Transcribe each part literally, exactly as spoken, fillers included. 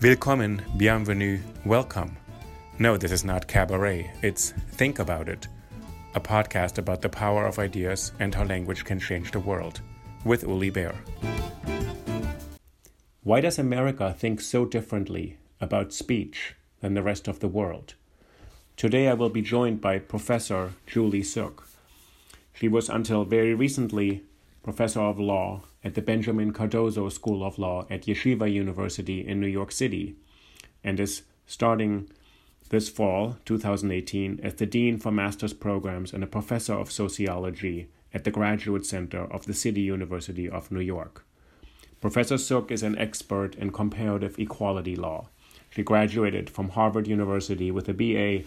Willkommen, bienvenue, welcome. No, this is not cabaret, it's Think About It, a podcast about the power of ideas and how language can change the world, with Uli Baer. Why does America think so differently about speech than the rest of the world? Today I will be joined by Professor Julie Suk. She was until very recently Professor of Law at the Benjamin Cardozo School of Law at Yeshiva University in New York City, and is starting this fall, two thousand eighteen, as the Dean for Master's Programs and a Professor of Sociology at the Graduate Center of the City University of New York. Professor Suk is an expert in comparative equality law. She graduated from Harvard University with a B A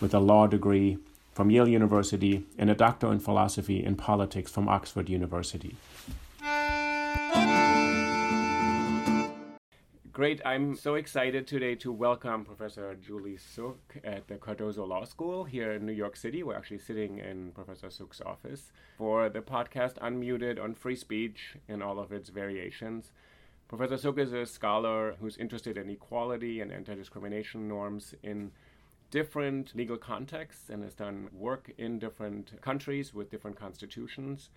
with a law degree from Yale University and a doctor in philosophy and politics from Oxford University. Great. I'm so excited today to welcome Professor Julie Suk at the Cardozo Law School here in New York City. We're actually sitting in Professor Suk's office for the podcast Unmuted on Free Speech and all of its variations. Professor Suk is a scholar who's interested in equality and anti-discrimination norms in different legal contexts and has done work in different countries with different constitutions.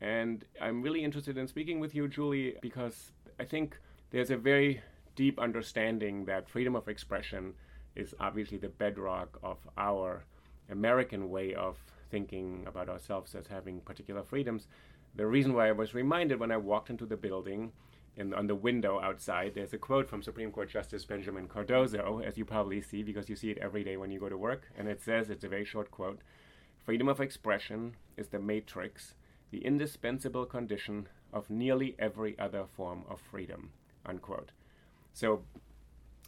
And I'm really interested in speaking with you, Julie, because I think there's a very deep understanding that freedom of expression is obviously the bedrock of our American way of thinking about ourselves as having particular freedoms. The reason why I was reminded when I walked into the building, and on the window outside, there's a quote from Supreme Court Justice Benjamin Cardozo, as you probably see because you see it every day when you go to work, and it says, it's a very short quote, "Freedom of expression is the matrix, the indispensable condition of nearly every other form of freedom," unquote. So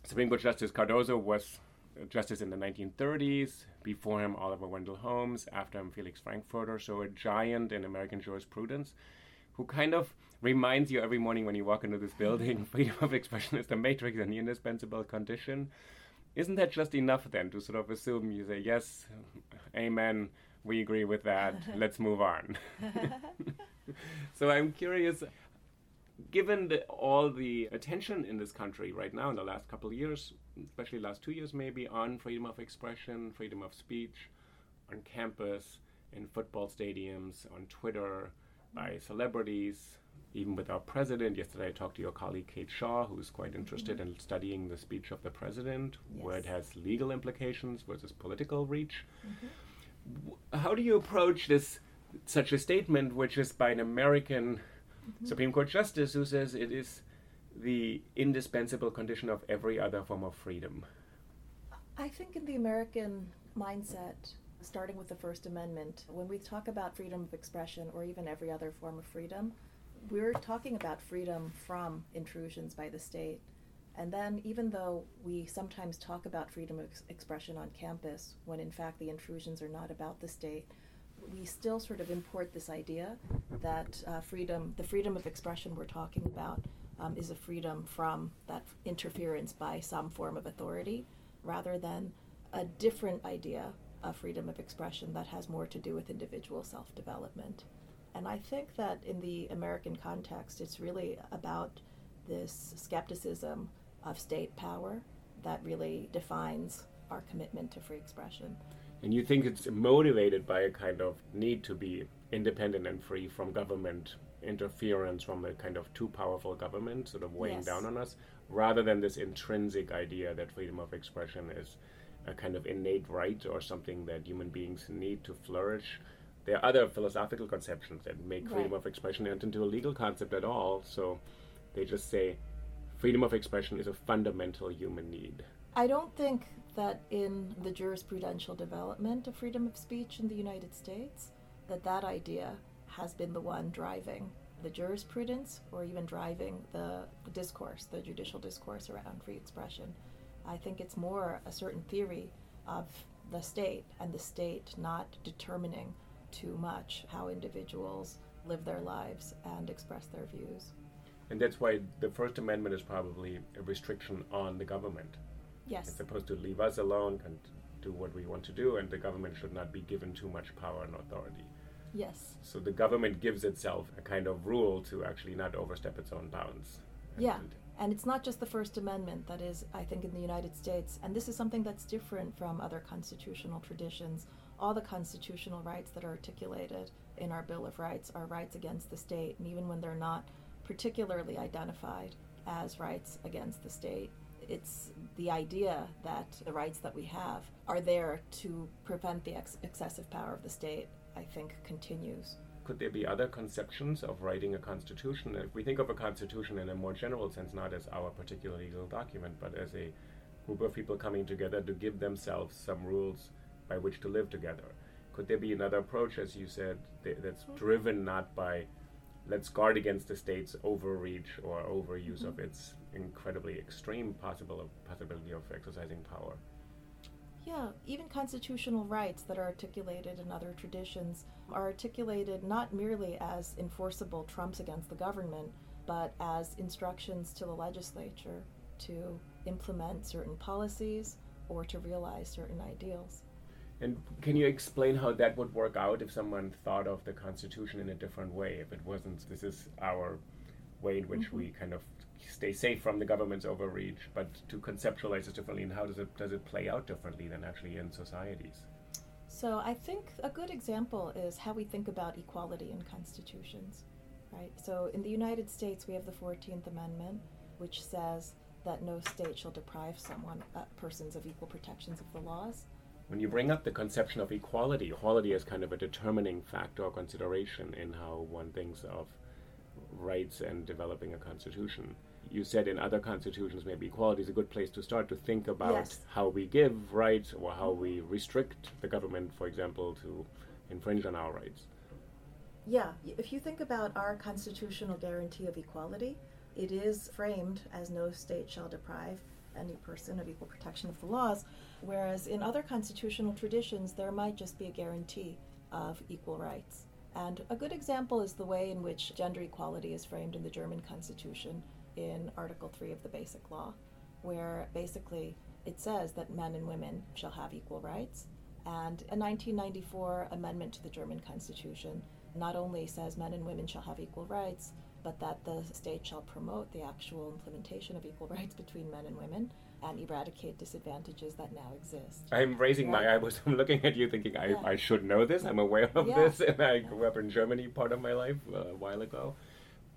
Supreme Court Justice Cardozo was a justice in the nineteen thirties, before him Oliver Wendell Holmes, after him Felix Frankfurter, so a giant in American jurisprudence, who kind of reminds you every morning when you walk into this building, freedom of expression is the matrix and the indispensable condition. Isn't that just enough then to sort of assume, you say, yes, amen, we agree with that, let's move on? So I'm curious, given the, all the attention in this country right now in the last couple of years, especially last two years maybe, on freedom of expression, freedom of speech, on campus, in football stadiums, on Twitter, by celebrities, even with our president. Yesterday I talked to your colleague Kate Shaw, who's quite interested mm-hmm. in studying the speech of the president, yes. where it has legal implications versus political reach. Mm-hmm. How do you approach this, such a statement, which is by an American mm-hmm. Supreme Court Justice who says it is the indispensable condition of every other form of freedom? I think in the American mindset, starting with the First Amendment, when we talk about freedom of expression or even every other form of freedom, we're talking about freedom from intrusions by the state. And then even though we sometimes talk about freedom of ex- expression on campus, when in fact the intrusions are not about the state, we still sort of import this idea that uh, freedom, the freedom of expression we're talking about um, is a freedom from that interference by some form of authority, rather than a different idea of freedom of expression that has more to do with individual self-development. And I think that in the American context, it's really about this skepticism of state power that really defines our commitment to free expression. And you think it's motivated by a kind of need to be independent and free from government interference, from a kind of too powerful government sort of weighing yes. down on us, rather than this intrinsic idea that freedom of expression is a kind of innate right or something that human beings need to flourish. There are other philosophical conceptions that make right. freedom of expression not into a legal concept at all. So they just say freedom of expression is a fundamental human need. I don't think that in the jurisprudential development of freedom of speech in the United States, that that idea has been the one driving the jurisprudence or even driving the discourse, the judicial discourse around free expression. I think it's more a certain theory of the state and the state not determining too much how individuals live their lives and express their views. And that's why the First Amendment is probably a restriction on the government. Yes. It's supposed to leave us alone and do what we want to do, and the government should not be given too much power and authority. Yes. So the government gives itself a kind of rule to actually not overstep its own bounds. Yeah, and, and it's not just the First Amendment that is, I think, in the United States, and this is something that's different from other constitutional traditions. All the constitutional rights that are articulated in our Bill of Rights are rights against the state, and even when they're not particularly identified as rights against the state, it's the idea that the rights that we have are there to prevent the ex- excessive power of the state, I think, continues. Could there be other conceptions of writing a constitution? If we think of a constitution in a more general sense, not as our particular legal document, but as a group of people coming together to give themselves some rules by which to live together. Could there be another approach, as you said, th- that's mm-hmm. driven not by let's guard against the state's overreach or overuse mm-hmm. of its incredibly extreme possible possibility of exercising power? Yeah, even constitutional rights that are articulated in other traditions are articulated not merely as enforceable trumps against the government, but as instructions to the legislature to implement certain policies or to realize certain ideals. And can you explain how that would work out if someone thought of the Constitution in a different way, if it wasn't, this is our way in which mm-hmm. we kind of stay safe from the government's overreach, but to conceptualize it differently, and how does it does it play out differently than actually in societies? So I think a good example is how we think about equality in constitutions, right? So in the United States, we have the fourteenth Amendment, which says that no state shall deprive someone, uh, persons of equal protections of the laws. When you bring up the conception of equality, equality is kind of a determining factor or consideration in how one thinks of rights and developing a constitution. You said in other constitutions, maybe equality is a good place to start to think about yes. how we give rights or how we restrict the government, for example, to infringe on our rights. Yeah, if you think about our constitutional guarantee of equality, it is framed as no state shall deprive any person of equal protection of the laws, whereas in other constitutional traditions, there might just be a guarantee of equal rights. And a good example is the way in which gender equality is framed in the German Constitution in Article three of the Basic Law, where basically it says that men and women shall have equal rights. And a nineteen ninety-four amendment to the German Constitution not only says men and women shall have equal rights, but that the state shall promote the actual implementation of equal rights between men and women and eradicate disadvantages that now exist. I'm raising right. my eyebrows. I'm looking at you thinking, I, yeah. I should know this. I'm aware of yeah. this. And I yeah. grew up in Germany part of my life uh, a while ago.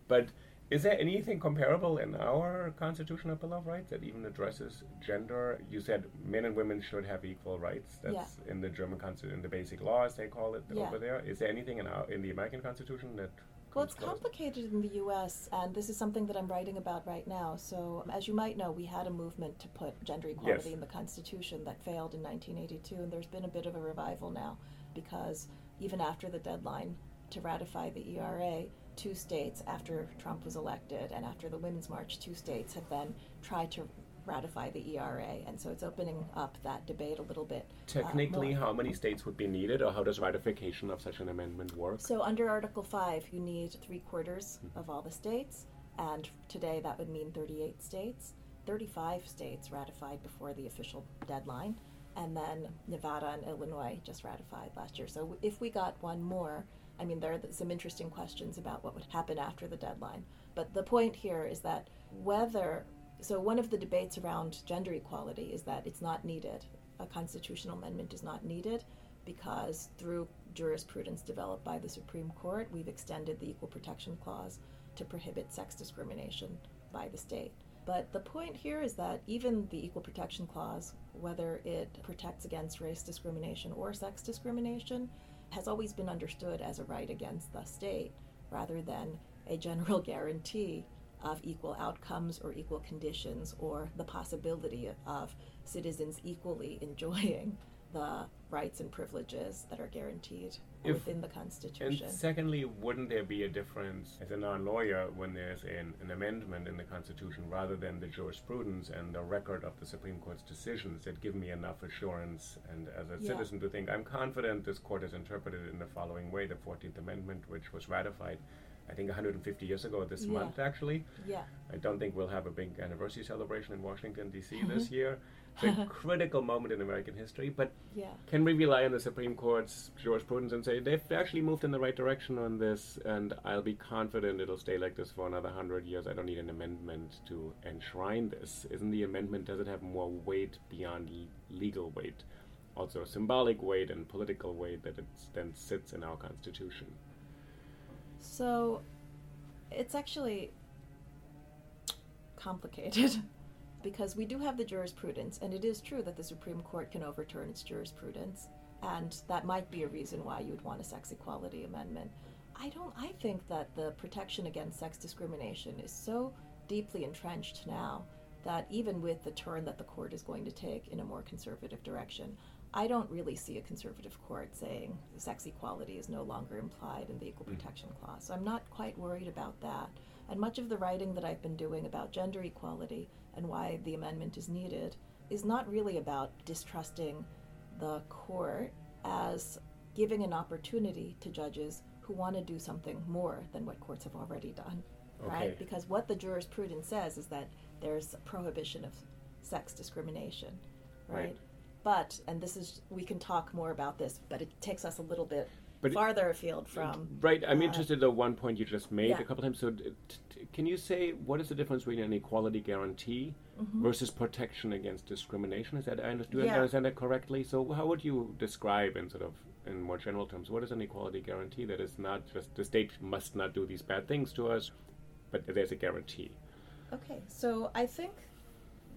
But is there anything comparable in our Constitution of Bill of Rights that even addresses gender? You said men and women should have equal rights. That's yeah. in the German Constitution, in the Basic Law, as they call it yeah. over there. Is there anything in our in the American Constitution that... Well, it's complicated in the U S, and this is something that I'm writing about right now. So, as you might know, we had a movement to put gender equality yes. in the Constitution that failed in nineteen eighty-two, and there's been a bit of a revival now, because even after the deadline to ratify the E R A, two states, after Trump was elected and after the Women's March, two states have then tried to ratify the E R A, and so it's opening up that debate a little bit. Technically, uh, how many states would be needed, or how does ratification of such an amendment work? So under Article five, you need three quarters mm-hmm. of all the states, and today that would mean thirty-eight states. thirty-five states ratified before the official deadline, and then Nevada and Illinois just ratified last year. So if we got one more, I mean, there are some interesting questions about what would happen after the deadline. But the point here is that whether So one of the debates around gender equality is that it's not needed. A constitutional amendment is not needed because through jurisprudence developed by the Supreme Court, we've extended the Equal Protection Clause to prohibit sex discrimination by the state. But the point here is that even the Equal Protection Clause, whether it protects against race discrimination or sex discrimination, has always been understood as a right against the state rather than a general guarantee of equal outcomes or equal conditions or the possibility of citizens equally enjoying the rights and privileges that are guaranteed if, within the Constitution. And secondly, wouldn't there be a difference as a non-lawyer when there's an, an amendment in the Constitution rather than the jurisprudence and the record of the Supreme Court's decisions that give me enough assurance and as a yeah. citizen to think I'm confident this court has interpreted it in the following way, the fourteenth Amendment, which was ratified I think one hundred fifty years ago this yeah. month, actually. Yeah. I don't think we'll have a big anniversary celebration in Washington, D C this year. a critical moment in American history. But yeah. can we rely on the Supreme Court's jurisprudence and say, they've actually moved in the right direction on this, and I'll be confident it'll stay like this for another hundred years. I don't need an amendment to enshrine this. Isn't the amendment, does it have more weight beyond le- legal weight? Also symbolic weight and political weight that it then sits in our Constitution. So it's actually complicated because we do have the jurisprudence, and it is true that the Supreme Court can overturn its jurisprudence, and that might be a reason why you would want a sex equality amendment. I don't I think that the protection against sex discrimination is so deeply entrenched now that even with the turn that the court is going to take in a more conservative direction, I don't really see a conservative court saying sex equality is no longer implied in the Equal Protection Clause. So I'm not quite worried about that. And much of the writing that I've been doing about gender equality and why the amendment is needed is not really about distrusting the court as giving an opportunity to judges who want to do something more than what courts have already done, okay. right? Because what the jurisprudence says is that there's a prohibition of sex discrimination, right? right. But, and this is, we can talk more about this, but it takes us a little bit but farther afield from... Right, I'm uh, interested in one point you just made yeah. a couple times. So t- t- can you say, what is the difference between an equality guarantee mm-hmm. versus protection against discrimination? Is that, I understand, yeah. I understand that correctly? So how would you describe, in sort of, in more general terms, what is an equality guarantee that is not just, the state must not do these bad things to us, but there's a guarantee? Okay, so I think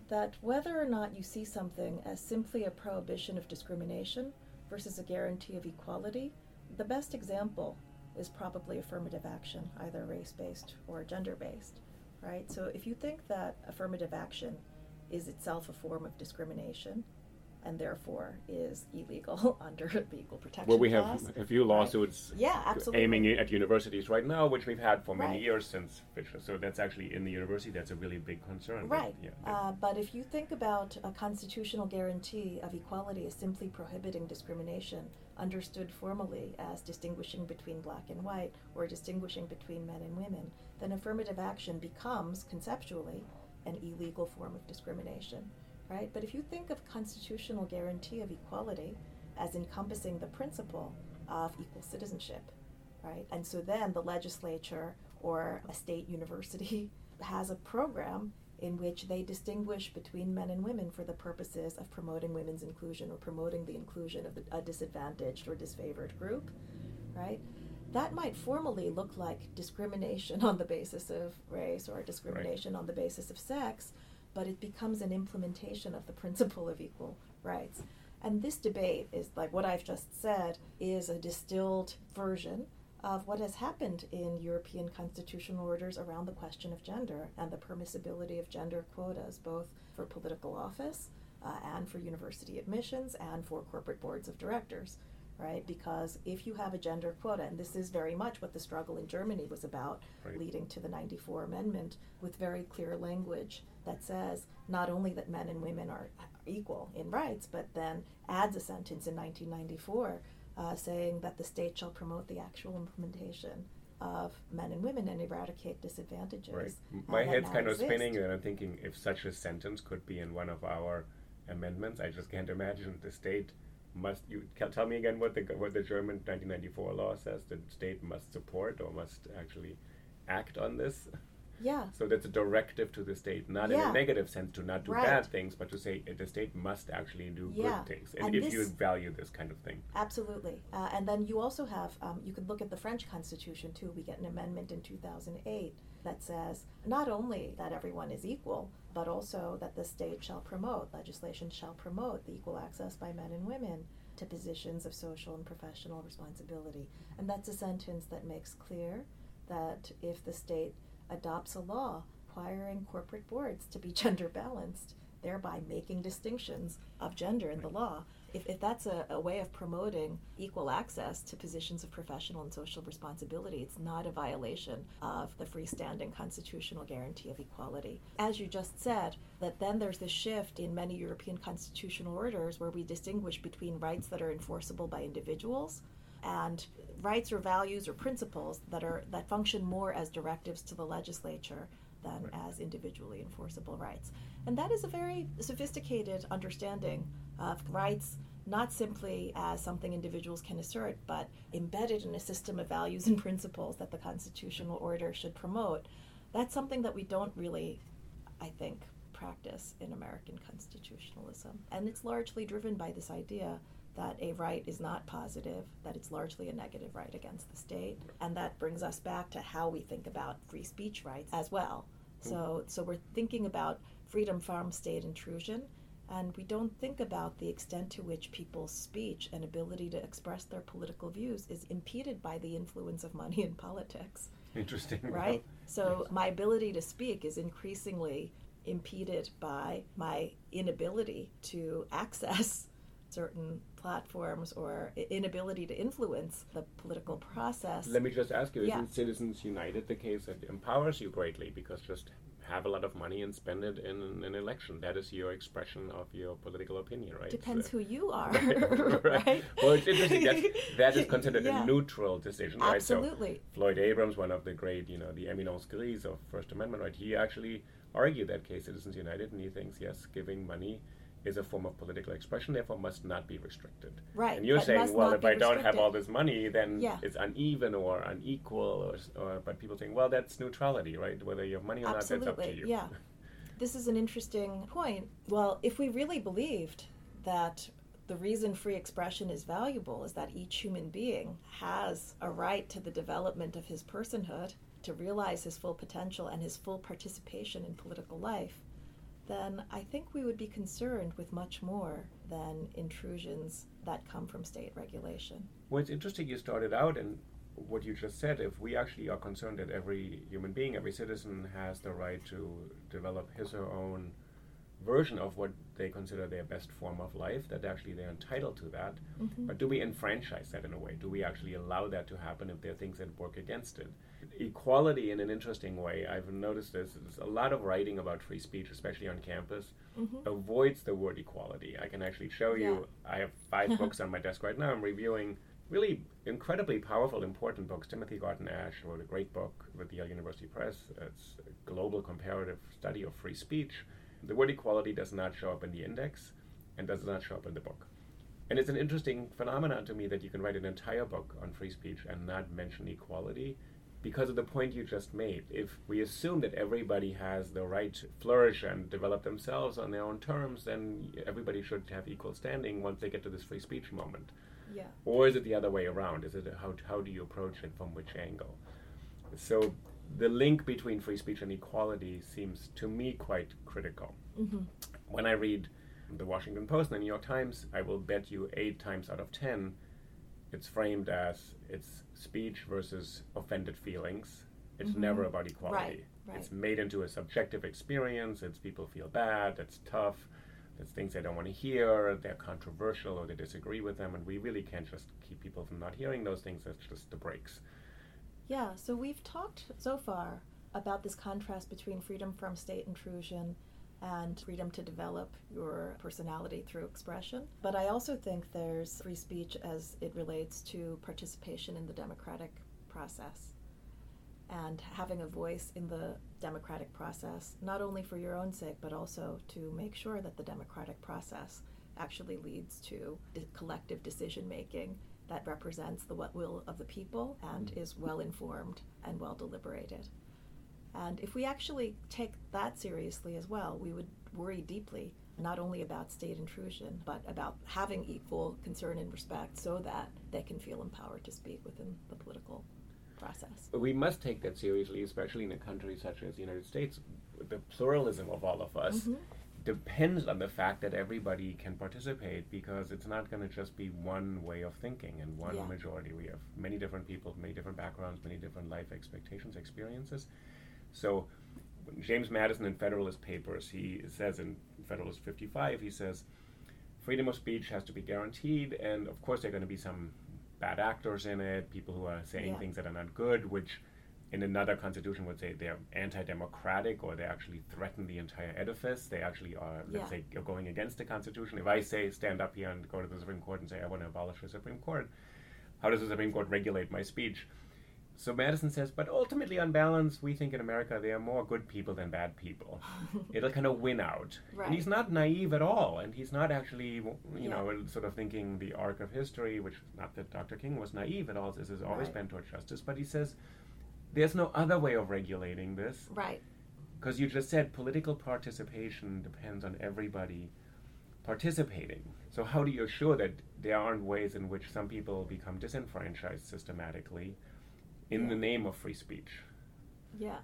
that whether or not you see something as simply a prohibition of discrimination versus a guarantee of equality, the best example is probably affirmative action, either race-based or gender-based, right? So if you think that affirmative action is itself a form of discrimination and therefore is illegal under the Equal Protection Clause. Well, we clause, have a few lawsuits right? yeah, absolutely. aiming at universities right now, which we've had for many right. years since Fisher. So that's actually in the university, that's a really big concern. Right, yeah, yeah. Uh, but if you think about a constitutional guarantee of equality as simply prohibiting discrimination, understood formally as distinguishing between black and white or distinguishing between men and women, then affirmative action becomes, conceptually, an illegal form of discrimination. Right? But if you think of constitutional guarantee of equality as encompassing the principle of equal citizenship, right? And so then the legislature or a state university has a program in which they distinguish between men and women for the purposes of promoting women's inclusion or promoting the inclusion of a disadvantaged or disfavored group, right? That might formally look like discrimination on the basis of race or discrimination right. on the basis of sex, but it becomes an implementation of the principle of equal rights. And this debate is, like what I've just said, is a distilled version of what has happened in European constitutional orders around the question of gender and the permissibility of gender quotas, both for political office uh, and for university admissions and for corporate boards of directors, right? Because if you have a gender quota, and this is very much what the struggle in Germany was about, right. leading to the ninety-four Amendment with very clear language that says not only that men and women are equal in rights, but then adds a sentence in nineteen ninety-four uh, saying that the state shall promote the actual implementation of men and women and eradicate disadvantages. Right. My head's kind of exist. spinning, and I'm thinking if such a sentence could be in one of our amendments, I just can't imagine the state must, you tell me again what the what the German nineteen ninety-four law says, the state must support or must actually act on this? Yeah. So that's a directive to the state, not yeah. in a negative sense, to not do right. bad things, but to say uh, the state must actually do yeah. good things, and, and if this, you value this kind of thing. Absolutely. Uh, and then you also have, um, you can look at the French Constitution, too. We get an amendment in two thousand eight that says not only that everyone is equal, but also that the state shall promote, legislation shall promote the equal access by men and women to positions of social and professional responsibility. And that's a sentence that makes clear that if the state adopts a law requiring corporate boards to be gender balanced, thereby making distinctions of gender in the law. If, if that's a, a way of promoting equal access to positions of professional and social responsibility, it's not a violation of the freestanding constitutional guarantee of equality. As you just said, that then there's this shift in many European constitutional orders where we distinguish between rights that are enforceable by individuals and rights or values or principles that are that function more as directives to the legislature than right. as individually enforceable rights. And that is a very sophisticated understanding of rights, not simply as something individuals can assert, but embedded in a system of values and principles that the constitutional order should promote. That's something that we don't really, I think, practice in American constitutionalism. And it's largely driven by this idea that a right is not positive, that it's largely a negative right against the state. And that brings us back to how we think about free speech rights as well. So, so we're thinking about freedom from state intrusion, and we don't think about the extent to which people's speech and ability to express their political views is impeded by the influence of money in politics. Interesting. Right? So my ability to speak is increasingly impeded by my inability to access certain platforms or inability to influence the political process. Let me just ask you, yeah. isn't Citizens United the case that empowers you greatly? Because just have a lot of money and spend it in an election. That is your expression of your political opinion, right? Depends so, who you are, right? right? Well, it's interesting. That's, that is considered yeah. a neutral decision, right? Absolutely. So Floyd Abrams, one of the great, you know, the eminence grise of First Amendment, right? He actually argued that case, Citizens United, and he thinks, yes, giving money is a form of political expression, therefore must not be restricted. Right. And you're saying, well, if I restricted. don't have all this money, then yeah. it's uneven or unequal, or, or but people think, well, that's neutrality, right? Whether you have money or Absolutely. not, that's up to you. Yeah. This is an interesting point. Well, if we really believed that the reason free expression is valuable is that each human being has a right to the development of his personhood, to realize his full potential and his full participation in political life, then I think we would be concerned with much more than intrusions that come from state regulation. Well, it's interesting you started out and what you just said, if we actually are concerned that every human being, every citizen has the right to develop his or her own version of what they consider their best form of life, that actually they're entitled to that. Mm-hmm. But do we enfranchise that in a way? Do we actually allow that to happen if there are things that work against it? Equality in an interesting way, I've noticed this, there's a lot of writing about free speech, especially on campus, mm-hmm. avoids the word equality. I can actually show yeah. you, I have five books on my desk right now. I'm reviewing really incredibly powerful, important books. Timothy Garton Ash wrote a great book with Yale University Press. It's a global comparative study of free speech. The word equality does not show up in the index and does not show up in the book. And it's an interesting phenomenon to me that you can write an entire book on free speech and not mention equality, because of the point you just made. If we assume that everybody has the right to flourish and develop themselves on their own terms, then everybody should have equal standing once they get to this free speech moment. Yeah. Or is it the other way around? Is it how, how do you approach it, from which angle? So the link between free speech and equality seems to me quite critical. Mm-hmm. When I read the Washington Post and the New York Times, I will bet you eight times out of ten it's framed as it's speech versus offended feelings. It's mm-hmm. never about equality. Right, right. It's made into a subjective experience. It's people feel bad. It's tough. It's things they don't want to hear. They're controversial or they disagree with them. And we really can't just keep people from not hearing those things. That's just the breaks. Yeah, so we've talked so far about this contrast between freedom from state intrusion and freedom to develop your personality through expression. But I also think there's free speech as it relates to participation in the democratic process and having a voice in the democratic process, not only for your own sake, but also to make sure that the democratic process actually leads to collective decision-making that represents the will of the people and is well-informed and well-deliberated. And if we actually take that seriously as well, we would worry deeply, not only about state intrusion, but about having equal concern and respect so that they can feel empowered to speak within the political process. We must take that seriously, especially in a country such as the United States. The pluralism of all of us mm-hmm. depends on the fact that everybody can participate, because it's not going to just be one way of thinking and one yeah. majority. We have many different people, many different backgrounds, many different life expectations, experiences. So James Madison in Federalist Papers, he says in Federalist fifty-five, he says, freedom of speech has to be guaranteed, and of course there are going to be some bad actors in it, people who are saying yeah. things that are not good, which in another constitution would say they're anti-democratic or they actually threaten the entire edifice. They actually are, yeah. let's say, going against the Constitution. If I say, stand up here and go to the Supreme Court and say, I want to abolish the Supreme Court, how does the Supreme Court regulate my speech? So Madison says, but ultimately, on balance, we think in America there are more good people than bad people. It'll kind of win out. Right. And he's not naive at all, and he's not actually, you yeah. know, sort of thinking the arc of history, which, not that Doctor King was naive at all, this has always right. been toward justice, but he says, there's no other way of regulating this. Right. Because you just said political participation depends on everybody participating. So how do you assure that there aren't ways in which some people become disenfranchised systematically in yeah. the name of free speech? Yeah.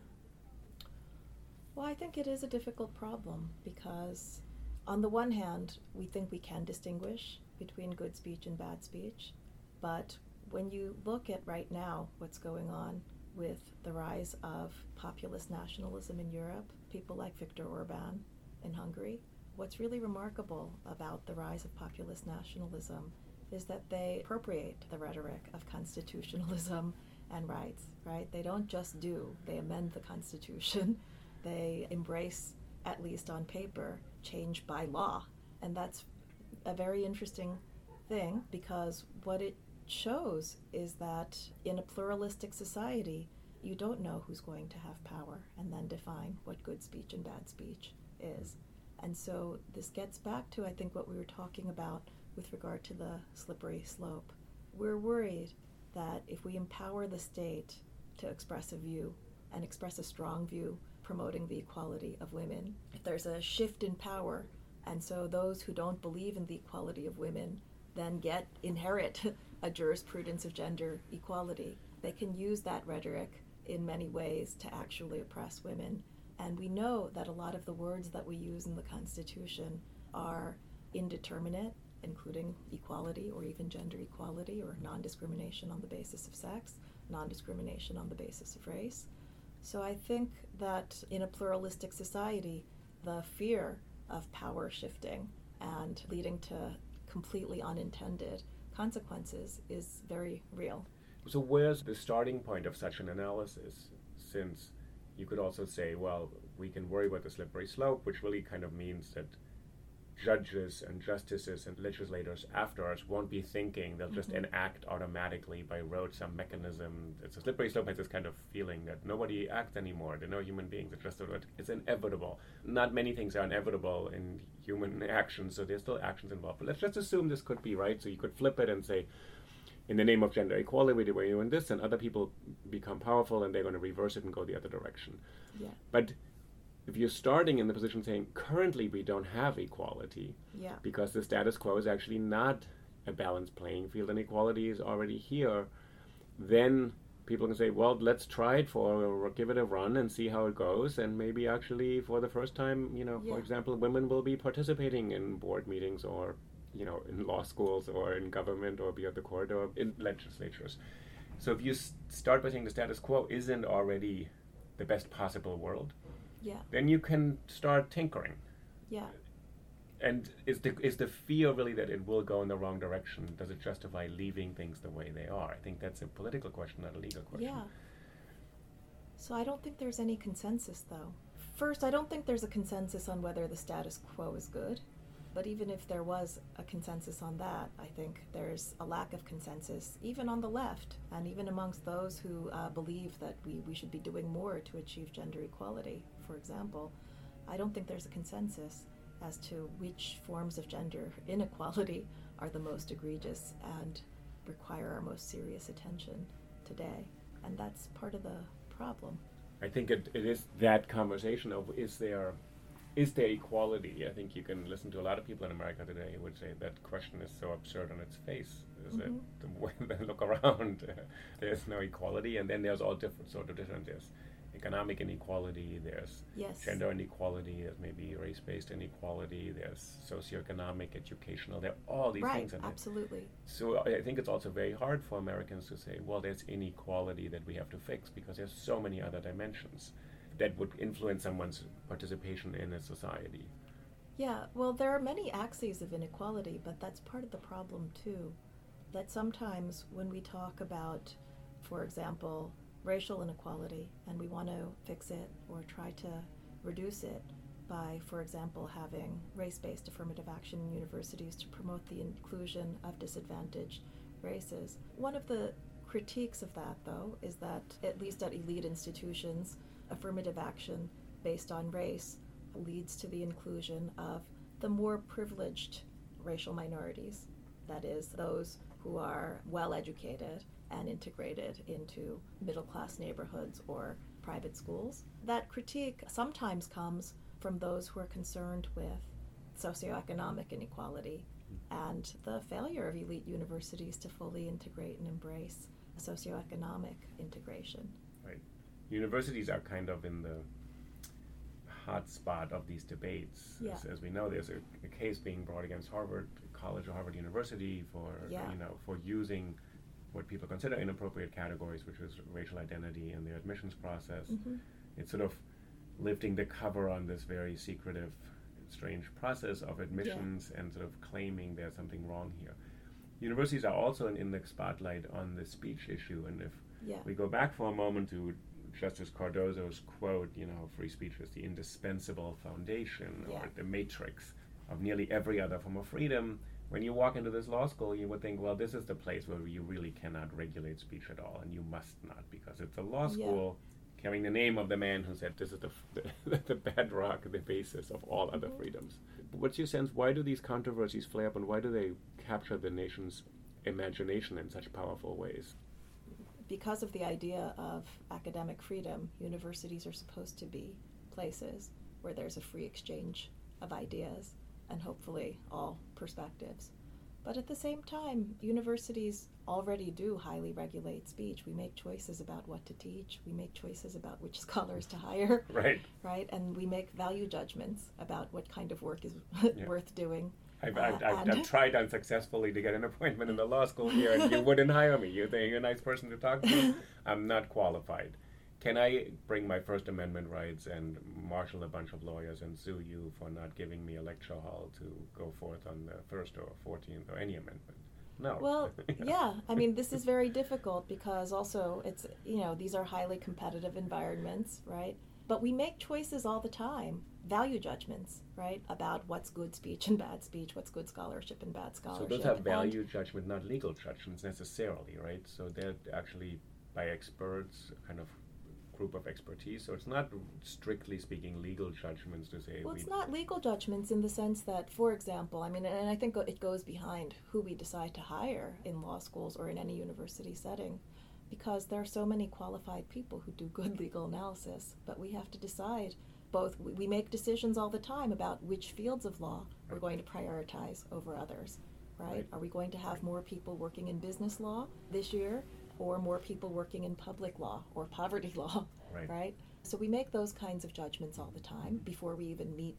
Well, I think it is a difficult problem because on the one hand, we think we can distinguish between good speech and bad speech. But when you look at right now what's going on with the rise of populist nationalism in Europe, people like Viktor Orbán in Hungary, what's really remarkable about the rise of populist nationalism is that they appropriate the rhetoric of constitutionalism and rights, right? They don't just do, they amend the Constitution. They embrace, at least on paper, change by law. And that's a very interesting thing because what it shows is that in a pluralistic society, you don't know who's going to have power and then define what good speech and bad speech is. And so this gets back to, I think, what we were talking about with regard to the slippery slope. We're worried that if we empower the state to express a view and express a strong view promoting the equality of women, if there's a shift in power, and so those who don't believe in the equality of women then get, inherit a jurisprudence of gender equality. They can use that rhetoric in many ways to actually oppress women. And we know that a lot of the words that we use in the Constitution are indeterminate, including equality or even gender equality or non-discrimination on the basis of sex, non-discrimination on the basis of race. So I think that in a pluralistic society, the fear of power shifting and leading to completely unintended consequences is very real. So where's the starting point of such an analysis, since you could also say, well, we can worry about the slippery slope, which really kind of means that judges and justices and legislators after us won't be thinking, they'll mm-hmm. just enact automatically by rote some mechanism. It's a slippery slope has this kind of feeling that nobody acts anymore, there are no human beings, it's just sort of, it's inevitable. Not many things are inevitable in human actions, so there's still actions involved. But let's just assume this could be right, so you could flip it and say, in the name of gender equality, we're doing this, and other people become powerful and they're going to reverse it and go the other direction. Yeah. But if you're starting in the position saying, currently we don't have equality, yeah. because the status quo is actually not a balanced playing field and equality is already here, then people can say, well, let's try it for, give it a run and see how it goes, and maybe actually for the first time, you know, yeah. for example, women will be participating in board meetings or you know, in law schools or in government or beyond the court or in legislatures. So if you s- start by saying the status quo isn't already the best possible world, yeah. then you can start tinkering. Yeah. And is the is the fear really that it will go in the wrong direction? Does it justify leaving things the way they are? I think that's a political question, not a legal question. Yeah. So I don't think there's any consensus, though. First, I don't think there's a consensus on whether the status quo is good. But even if there was a consensus on that, I think there's a lack of consensus, even on the left, and even amongst those who uh, believe that we, we should be doing more to achieve gender equality, for example. I don't think there's a consensus as to which forms of gender inequality are the most egregious and require our most serious attention today. And that's part of the problem. I think it, it is that conversation of is there... Is there equality? I think you can listen to a lot of people in America today who would say that question is so absurd on its face. Is mm-hmm. that the way they look around, uh, there's no equality, and then there's all different sort of different. There's economic inequality, there's yes. gender inequality, there's maybe race-based inequality, there's socioeconomic, educational. There are all these right, things. Right, absolutely. It. So I think it's also very hard for Americans to say, well, there's inequality that we have to fix because there's so many other dimensions that would influence someone's participation in a society. Yeah, well, there are many axes of inequality, but that's part of the problem too, that sometimes when we talk about, for example, racial inequality, and we want to fix it or try to reduce it by, for example, having race-based affirmative action in universities to promote the inclusion of disadvantaged races. One of the critiques of that, though, is that, at least at elite institutions, affirmative action based on race leads to the inclusion of the more privileged racial minorities, that is, those who are well-educated and integrated into middle-class neighborhoods or private schools. That critique sometimes comes from those who are concerned with socioeconomic inequality and the failure of elite universities to fully integrate and embrace socioeconomic integration. Right. Universities are kind of in the hot spot of these debates. Yeah. As, as we know, there's a, a case being brought against Harvard College or Harvard University for yeah. you know for using what people consider inappropriate categories, which was racial identity, in their admissions process. Mm-hmm. It's sort of lifting the cover on this very secretive, strange process of admissions yeah. and sort of claiming there's something wrong here. Universities are also in, in the spotlight on the speech issue, and if yeah. we go back for a moment to Justice Cardozo's quote, you know, free speech is the indispensable foundation yeah. or the matrix of nearly every other form of freedom. When you walk into this law school, you would think, well, this is the place where you really cannot regulate speech at all, and you must not, because it's a law school yeah. carrying the name of the man who said this is the the, the bedrock, the basis of all other mm-hmm. freedoms. What's your sense? Why do these controversies flare up, and why do they capture the nation's imagination in such powerful ways? Because of the idea of academic freedom, universities are supposed to be places where there's a free exchange of ideas and hopefully all perspectives. But at the same time, universities already do highly regulate speech. We make choices about what to teach. We make choices about which scholars to hire. Right. Right? And we make value judgments about what kind of work is yeah. worth doing. I've, I've, uh, I've, I've tried unsuccessfully to get an appointment in the law school here, and you wouldn't hire me. You think you're a nice person to talk to? I'm not qualified. Can I bring my First Amendment rights and marshal a bunch of lawyers and sue you for not giving me a lecture hall to go forth on the first or fourteenth or any amendment? No. Well, yeah. yeah. I mean, this is very difficult because also it's, you know, these are highly competitive environments, right? But we make choices all the time, value judgments, right, about what's good speech and bad speech, what's good scholarship and bad scholarship. So those have value judgment, not legal judgments necessarily, right? So they're actually by experts, kind of group of expertise. So it's not, strictly speaking, legal judgments to say... Well, it's not legal judgments in the sense that, for example, I mean, and I think it goes behind who we decide to hire in law schools or in any university setting, because there are so many qualified people who do good legal analysis, but we have to decide both. We make decisions all the time about which fields of law we're going to prioritize over others, right? right. Are we going to have more people working in business law this year, or more people working in public law or poverty law, right? right? So we make those kinds of judgments all the time before we even meet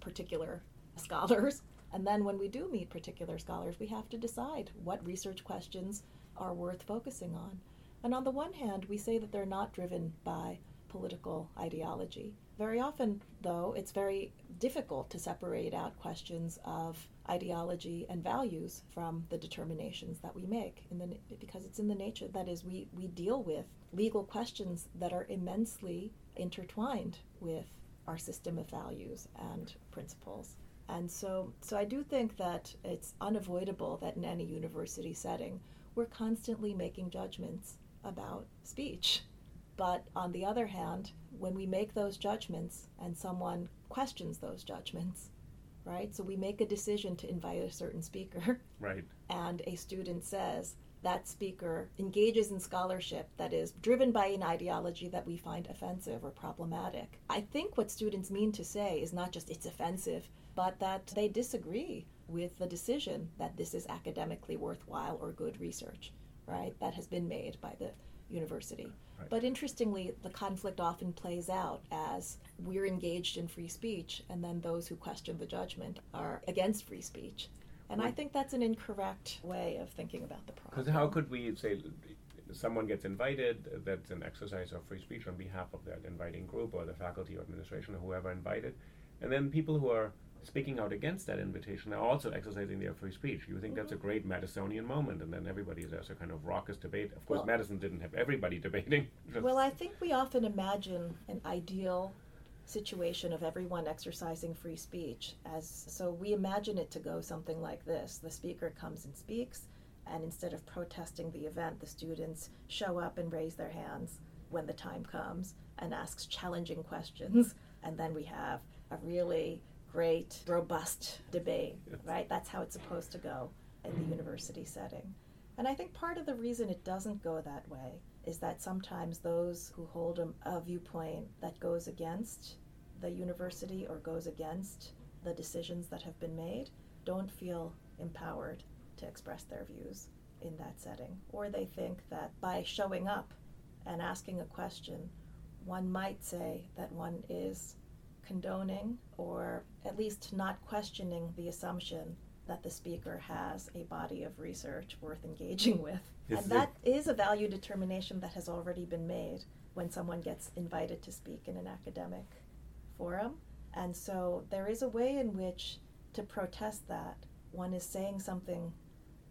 particular scholars. And then when we do meet particular scholars, we have to decide what research questions are worth focusing on. And on the one hand, we say that they're not driven by political ideology. Very often, though, it's very difficult to separate out questions of ideology and values from the determinations that we make, in the, because it's in the nature, that is, we, we deal with legal questions that are immensely intertwined with our system of values and principles. And so, so I do think that it's unavoidable that in any university setting, we're constantly making judgments about speech. But on the other hand, when we make those judgments and someone questions those judgments, right? So we make a decision to invite a certain speaker. Right. And a student says that speaker engages in scholarship that is driven by an ideology that we find offensive or problematic. I think what students mean to say is not just it's offensive, but that they disagree with the decision that this is academically worthwhile or good research, right? That has been made by the university. Right. But interestingly, the conflict often plays out as we're engaged in free speech, and then those who question the judgment are against free speech. And right. I think that's an incorrect way of thinking about the problem. Because how could we say someone gets invited, that's an exercise of free speech on behalf of that inviting group or the faculty or administration or whoever invited, and then people who are speaking out against that invitation are also exercising their free speech. You think that's a great Madisonian moment, and then everybody is there's a kind of raucous debate. Of course, well, Madison didn't have everybody debating. Well, I think we often imagine an ideal situation of everyone exercising free speech as, so we imagine it to go something like this. The speaker comes and speaks, and instead of protesting the event, the students show up and raise their hands when the time comes and asks challenging questions, and then we have a really great, robust debate, right? That's how it's supposed to go in the university setting. And I think part of the reason it doesn't go that way is that sometimes those who hold a, a viewpoint that goes against the university or goes against the decisions that have been made don't feel empowered to express their views in that setting. Or they think that by showing up and asking a question, one might say that one is condoning or at least not questioning the assumption that the speaker has a body of research worth engaging with. Is and that it, is a value determination that has already been made when someone gets invited to speak in an academic forum. And so there is a way in which to protest that one is saying something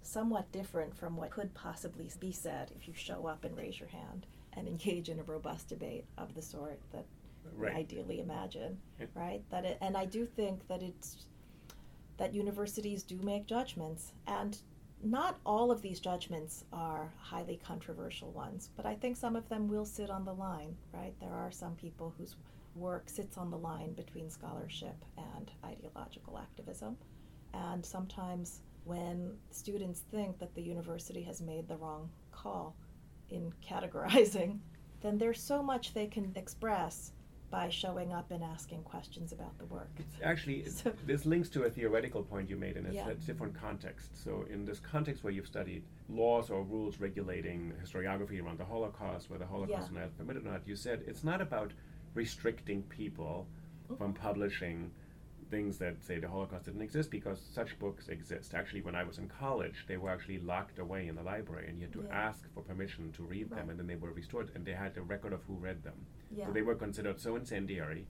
somewhat different from what could possibly be said if you show up and raise your hand and engage in a robust debate of the sort that right. we ideally imagine, yeah. right? That it, and I do think that it's that universities do make judgments, and not all of these judgments are highly controversial ones, but I think some of them will sit on the line, right? There are some people whose work sits on the line between scholarship and ideological activism, and sometimes when students think that the university has made the wrong call in categorizing, then there's so much they can express by showing up and asking questions about the work. It's actually, so, it, this links to a theoretical point you made in a yeah. different context. So in this context where you've studied laws or rules regulating historiography around the Holocaust, whether the Holocaust yeah. is not permitted or not, you said it's not about restricting people mm-hmm. from publishing things that say the Holocaust didn't exist, because such books exist. Actually, when I was in college, they were actually locked away in the library, and you had to yeah. ask for permission to read right. them, and then they were restored, and they had a record of who read them. Yeah. So they were considered so incendiary,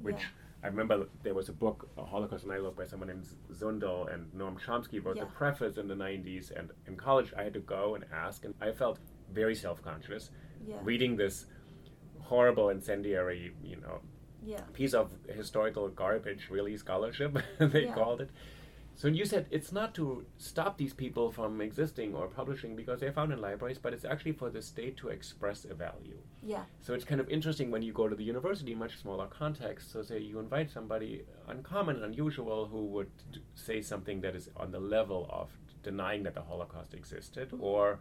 which yeah. I remember there was a book, a Holocaust Analog, by someone named Zundel, and Noam Chomsky wrote yeah. the preface in the nineties, and in college I had to go and ask, and I felt very self-conscious yeah. reading this horrible incendiary, you know, Yeah. piece of historical garbage, really, scholarship, they yeah. called it. So you said it's not to stop these people from existing or publishing because they're found in libraries, but it's actually for the state to express a value. Yeah. So it's kind of interesting when you go to the university, much smaller context. So say you invite somebody uncommon, unusual, who would d- say something that is on the level of denying that the Holocaust existed mm-hmm. or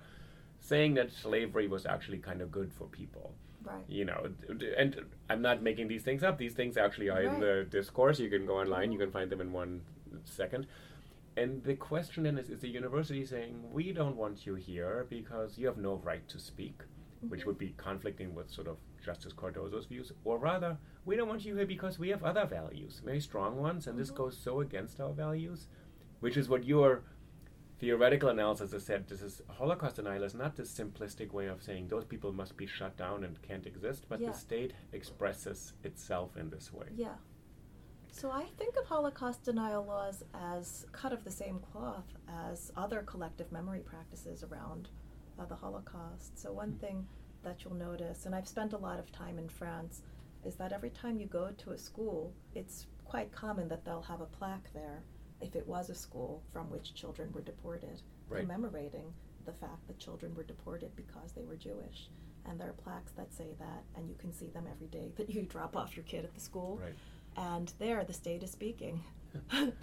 saying that slavery was actually kind of good for people. Right. You know, and I'm not making these things up. These things actually are right. in the discourse. You can go online. You can find them in one second. And the question then is, is the university saying, we don't want you here because you have no right to speak, mm-hmm. which would be conflicting with sort of Justice Cardozo's views, or rather, we don't want you here because we have other values, very strong ones, and mm-hmm. this goes so against our values, which is what your theoretical analysis has said. This is Holocaust denial is not this simplistic way of saying those people must be shut down and can't exist, but yeah. the state expresses itself in this way. Yeah. So I think of Holocaust denial laws as cut of the same cloth as other collective memory practices around uh, the Holocaust. So one thing that you'll notice, and I've spent a lot of time in France, is that every time you go to a school, it's quite common that they'll have a plaque there, if it was a school from which children were deported, right. commemorating the fact that children were deported because they were Jewish. And there are plaques that say that, and you can see them every day that you drop off your kid at the school. Right. And there, the state is speaking.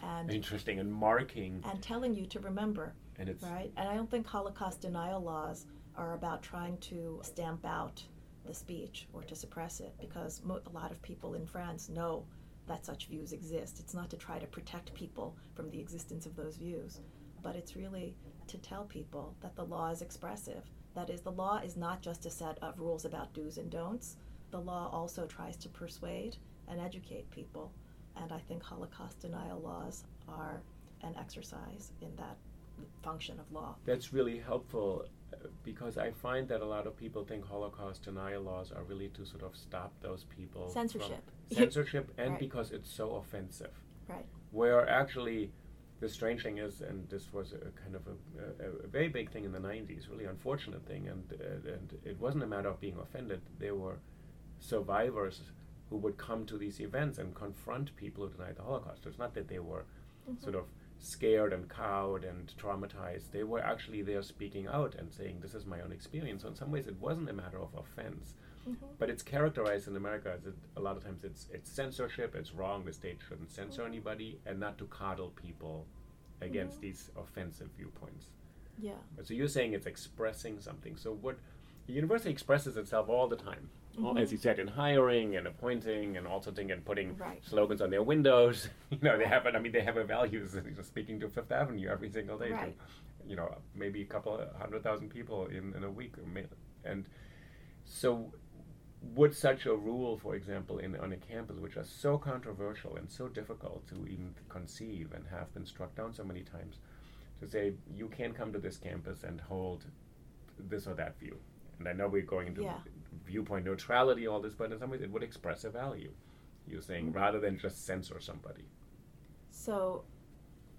and Interesting, and marking. And telling you to remember, and it's right? And I don't think Holocaust denial laws are about trying to stamp out the speech or to suppress it, because mo- a lot of people in France know that such views exist. It's not to try to protect people from the existence of those views, but it's really to tell people that the law is expressive. That is, the law is not just a set of rules about do's and don'ts. The law also tries to persuade and educate people, and I think Holocaust denial laws are an exercise in that function of law. That's really helpful, because I find that a lot of people think Holocaust denial laws are really to sort of stop those people. Censorship. Censorship, and right. because it's so offensive. Right. Where actually the strange thing is, and this was a kind of a, a, a very big thing in the nineties, really unfortunate thing, and, uh, and it wasn't a matter of being offended. There were survivors who would come to these events and confront people who denied the Holocaust. So it's not that they were mm-hmm. sort of scared and cowed and traumatized, they were actually there speaking out and saying, this is my own experience. So in some ways it wasn't a matter of offense, mm-hmm. but it's characterized in America as it, a lot of times it's it's censorship, it's wrong, the state shouldn't censor mm-hmm. anybody, and not to coddle people against mm-hmm. these offensive viewpoints. Yeah. So you're saying it's expressing something. So what the university expresses itself all the time, mm-hmm. all, as you said, in hiring and appointing and all sorts of things, and putting right. slogans on their windows. You know, they have. An, I mean, they have a values. You know, speaking to Fifth Avenue every single day. Right. To, you know, maybe a couple hundred thousand people in, in a week, and so would such a rule, for example, in on a campus, which are so controversial and so difficult to even conceive and have been struck down so many times, to say you can't come to this campus and hold this or that view. And I know we're going into yeah. viewpoint neutrality, all this, but in some ways it would express a value, you're saying, mm-hmm. rather than just censor somebody. So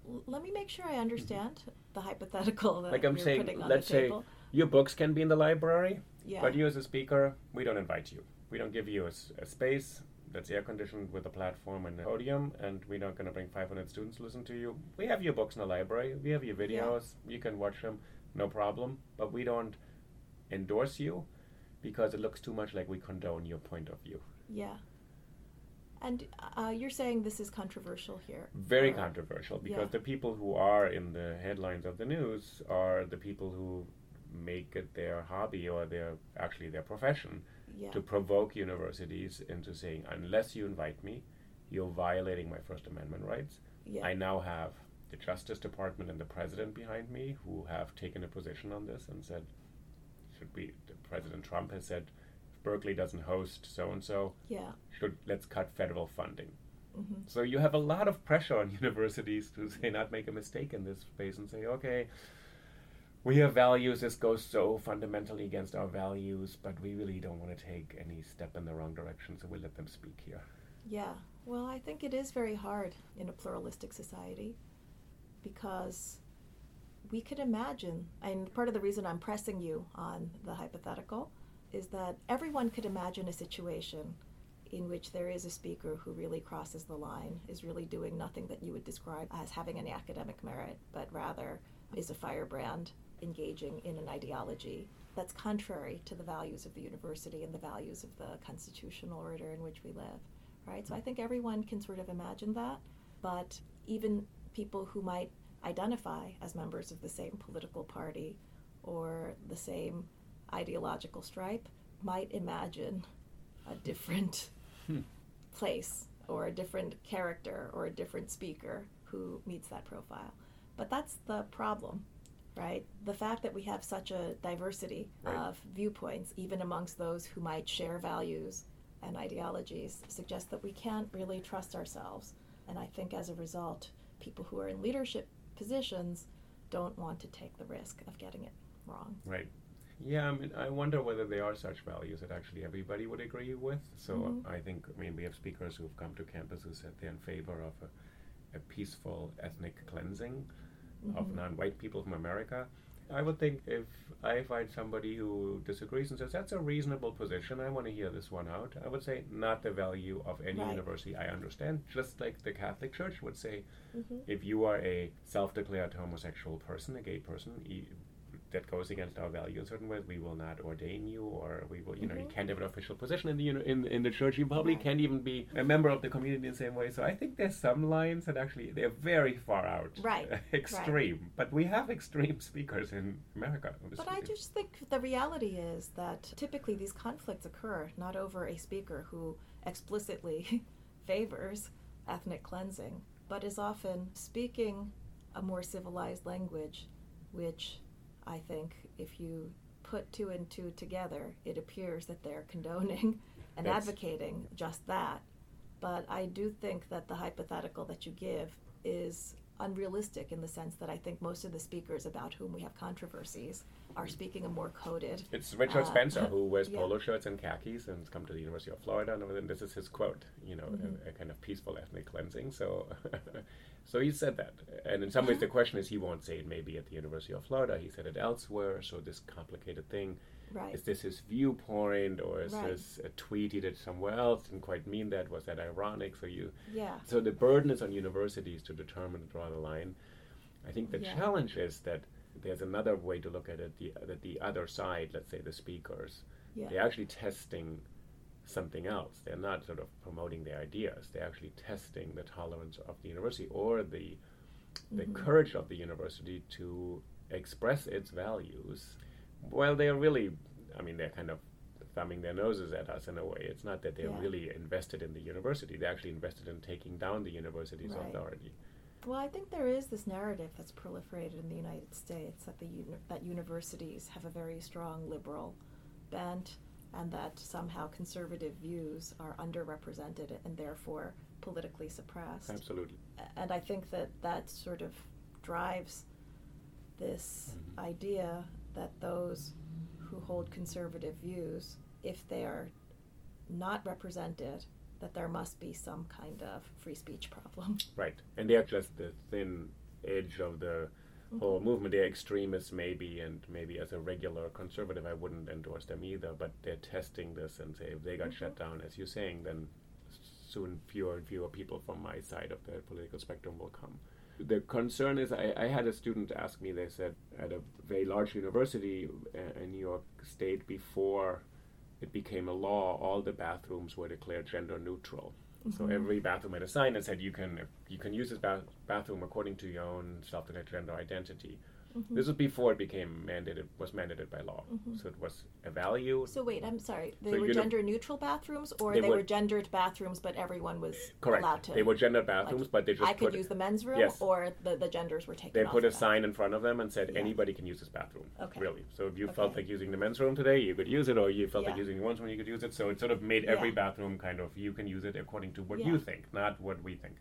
l- let me make sure I understand mm-hmm. the hypothetical that like I'm you're saying, putting on let's the table. Say your books can be in the library, yeah. but you as a speaker, we don't invite you. We don't give you a, a space that's air-conditioned with a platform and a podium, and we're not going to bring five hundred students to listen to you. We have your books in the library. We have your videos. Yeah. You can watch them, no problem, but we don't endorse you because it looks too much like we condone your point of view. Yeah. And uh, you're saying this is controversial here. Very or, controversial because yeah. the people who are in the headlines of the news are the people who make it their hobby or their actually their profession yeah. to provoke universities into saying, unless you invite me, you're violating my First Amendment rights. Yeah. I now have the Justice Department and the president behind me who have taken a position on this and said, should we, President Trump has said, if Berkeley doesn't host so-and-so, yeah. should let's cut federal funding. Mm-hmm. So you have a lot of pressure on universities to say, not make a mistake in this space and say, okay, we have values, this goes so fundamentally against our values, but we really don't want to take any step in the wrong direction, so we'll let them speak here. Yeah, well, I think it is very hard in a pluralistic society because we could imagine, and part of the reason I'm pressing you on the hypothetical is that everyone could imagine a situation in which there is a speaker who really crosses the line, is really doing nothing that you would describe as having any academic merit, but rather is a firebrand engaging in an ideology that's contrary to the values of the university and the values of the constitutional order in which we live, right? So I think everyone can sort of imagine that, but even people who might identify as members of the same political party or the same ideological stripe might imagine a different hmm. place or a different character or a different speaker who meets that profile. But that's the problem, right? The fact that we have such a diversity right. of viewpoints, even amongst those who might share values and ideologies, suggests that we can't really trust ourselves. And I think as a result, people who are in leadership positions don't want to take the risk of getting it wrong. Right. Yeah, I mean, I wonder whether there are such values that actually everybody would agree with. So mm-hmm. I think, I mean, we have speakers who've come to campus who said they're in favor of a, a peaceful ethnic cleansing mm-hmm. of non-white people from America. I would think if I find somebody who disagrees and says, that's a reasonable position, I want to hear this one out, I would say, not the value of any right. university I understand, just like the Catholic Church would say, mm-hmm. if you are a self-declared homosexual person, a gay person, e- that goes against our value in certain ways, we will not ordain you, or we will, you mm-hmm. know, you can't have an official position in the uni- in, in the church, you probably right. can't even be a member of the community in the same way. So I think there's some lines that actually, they're very far out. Right. Extreme. Right. But we have extreme speakers in America. But I just think the reality is that typically these conflicts occur not over a speaker who explicitly favors ethnic cleansing, but is often speaking a more civilized language, which I think if you put two and two together, it appears that they're condoning and That's, advocating just that. But I do think that the hypothetical that you give is unrealistic in the sense that I think most of the speakers about whom we have controversies are speaking a more coded... It's Richard uh, Spencer, who wears yeah. polo shirts and khakis and has come to the University of Florida, and this is his quote, you know, mm-hmm. a, a kind of peaceful ethnic cleansing. So... So he said that, and in some ways the question is, he won't say it maybe at the University of Florida, he said it elsewhere, so this complicated thing, right. is this his viewpoint, or is right. this a tweet he did somewhere else, didn't quite mean that, was that ironic for you? Yeah. So the burden is on universities to determine and draw the line, I think the yeah. challenge is that there's another way to look at it, the, that the other side, let's say the speakers, yeah. they're actually testing something else. They're not sort of promoting their ideas. They're actually testing the tolerance of the university or the the mm-hmm. courage of the university to express its values. Well, they're really, I mean, they're kind of thumbing their noses at us in a way. It's not that they're yeah. really invested in the university. They're actually invested in taking down the university's right. authority. Well, I think there is this narrative that's proliferated in the United States that the uni- that universities have a very strong liberal bent and that somehow conservative views are underrepresented and therefore politically suppressed. Absolutely. And I think that that sort of drives this mm-hmm. idea that those who hold conservative views, if they are not represented, that there must be some kind of free speech problem. Right. And they are just the thin edge of the mm-hmm. whole movement. They're extremists maybe, and maybe as a regular conservative I wouldn't endorse them either, but they're testing this and say if they got mm-hmm. shut down, as you're saying, then soon fewer and fewer people from my side of the political spectrum will come. The concern is, I, I had a student ask me, they said, at a very large university uh, in New York State, before it became a law, all the bathrooms were declared gender neutral. Mm-hmm. So every bathroom had a sign that said, you can you can use this ba- bathroom according to your own self-declared gender identity. Mm-hmm. This was before it became mandated, was mandated by law. Mm-hmm. So it was a value. So wait, I'm sorry, they so were gender-neutral bathrooms, or they, they were, were gendered bathrooms, but everyone was correct. allowed to? They were gendered bathrooms, like, but they just I could use the men's room, yes. or the, the genders were taken they off. They put a that. sign in front of them and said, yeah. anybody can use this bathroom, okay. really. So if you okay. felt like using the men's room today, you could use it, or you felt yeah. like using the women's room, you could use it. So it sort of made every yeah. bathroom kind of, you can use it according to what yeah. you think, not what we think.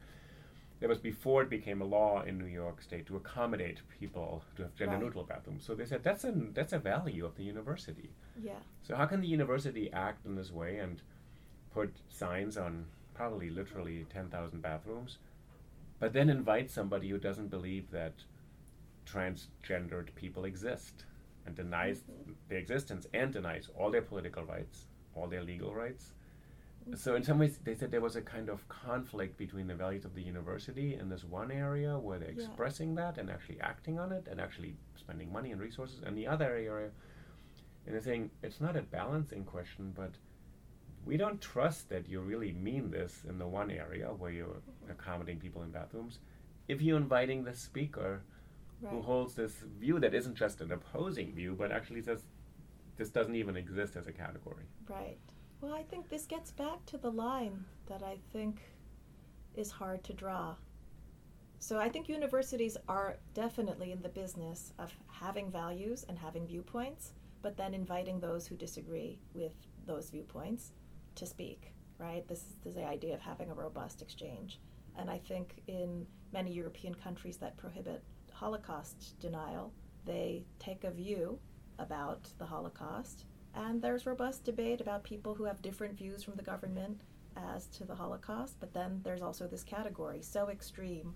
It was before it became a law in New York State to accommodate people to have gender-neutral right. bathrooms. So they said that's a that's a value of the university. Yeah. So how can the university act in this way and put signs on probably literally ten thousand bathrooms, but then invite somebody who doesn't believe that transgendered people exist and denies mm-hmm. their existence and denies all their political rights, all their legal rights? So in some ways, they said there was a kind of conflict between the values of the university in this one area where they're yeah. expressing that and actually acting on it and actually spending money and resources, and the other area, and they're saying it's not a balancing question, but we don't trust that you really mean this in the one area where you're accommodating people in bathrooms. If you're inviting the speaker right. who holds this view that isn't just an opposing view, but actually says this doesn't even exist as a category. Right. Well, I think this gets back to the line that I think is hard to draw. So I think universities are definitely in the business of having values and having viewpoints, but then inviting those who disagree with those viewpoints to speak, right? This is, this is the idea of having a robust exchange. And I think in many European countries that prohibit Holocaust denial, they take a view about the Holocaust. And there's robust debate about people who have different views from the government as to the Holocaust, but then there's also this category, so extreme,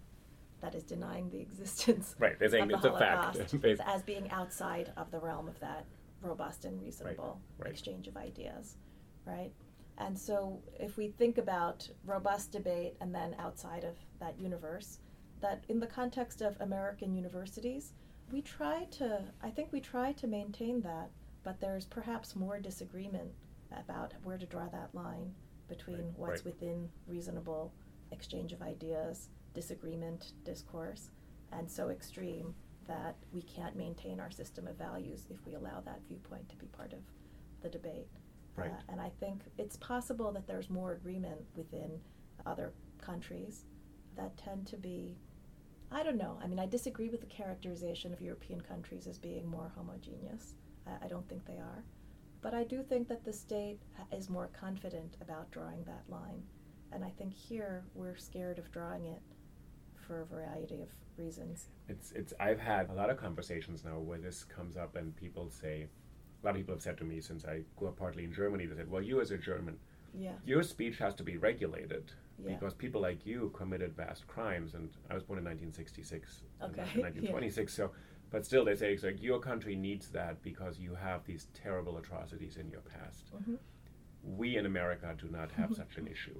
that is denying the existence right, they're saying of the it's Holocaust a fact. as being outside of the realm of that robust and reasonable right, right. exchange of ideas, right? And so if we think about robust debate and then outside of that universe, that in the context of American universities, we try to, I think we try to maintain that, but there's perhaps more disagreement about where to draw that line between right, what's right. within reasonable exchange of ideas, disagreement, discourse, and so extreme that we can't maintain our system of values if we allow that viewpoint to be part of the debate. Right. Uh, and I think it's possible that there's more agreement within other countries that tend to be, I don't know, I mean, I disagree with the characterization of European countries as being more homogeneous. I don't think they are. But I do think that the state is more confident about drawing that line. And I think here we're scared of drawing it for a variety of reasons. It's it's. I've had a lot of conversations now where this comes up and people say, a lot of people have said to me since I grew up partly in Germany, they said, well, you as a German, yeah. your speech has to be regulated yeah. because people like you committed vast crimes. And I was born in nineteen sixty-six, okay. in nineteen twenty-six. yeah. So. But still, they say, it's like, your country needs that because you have these terrible atrocities in your past. Mm-hmm. We in America do not have such an issue.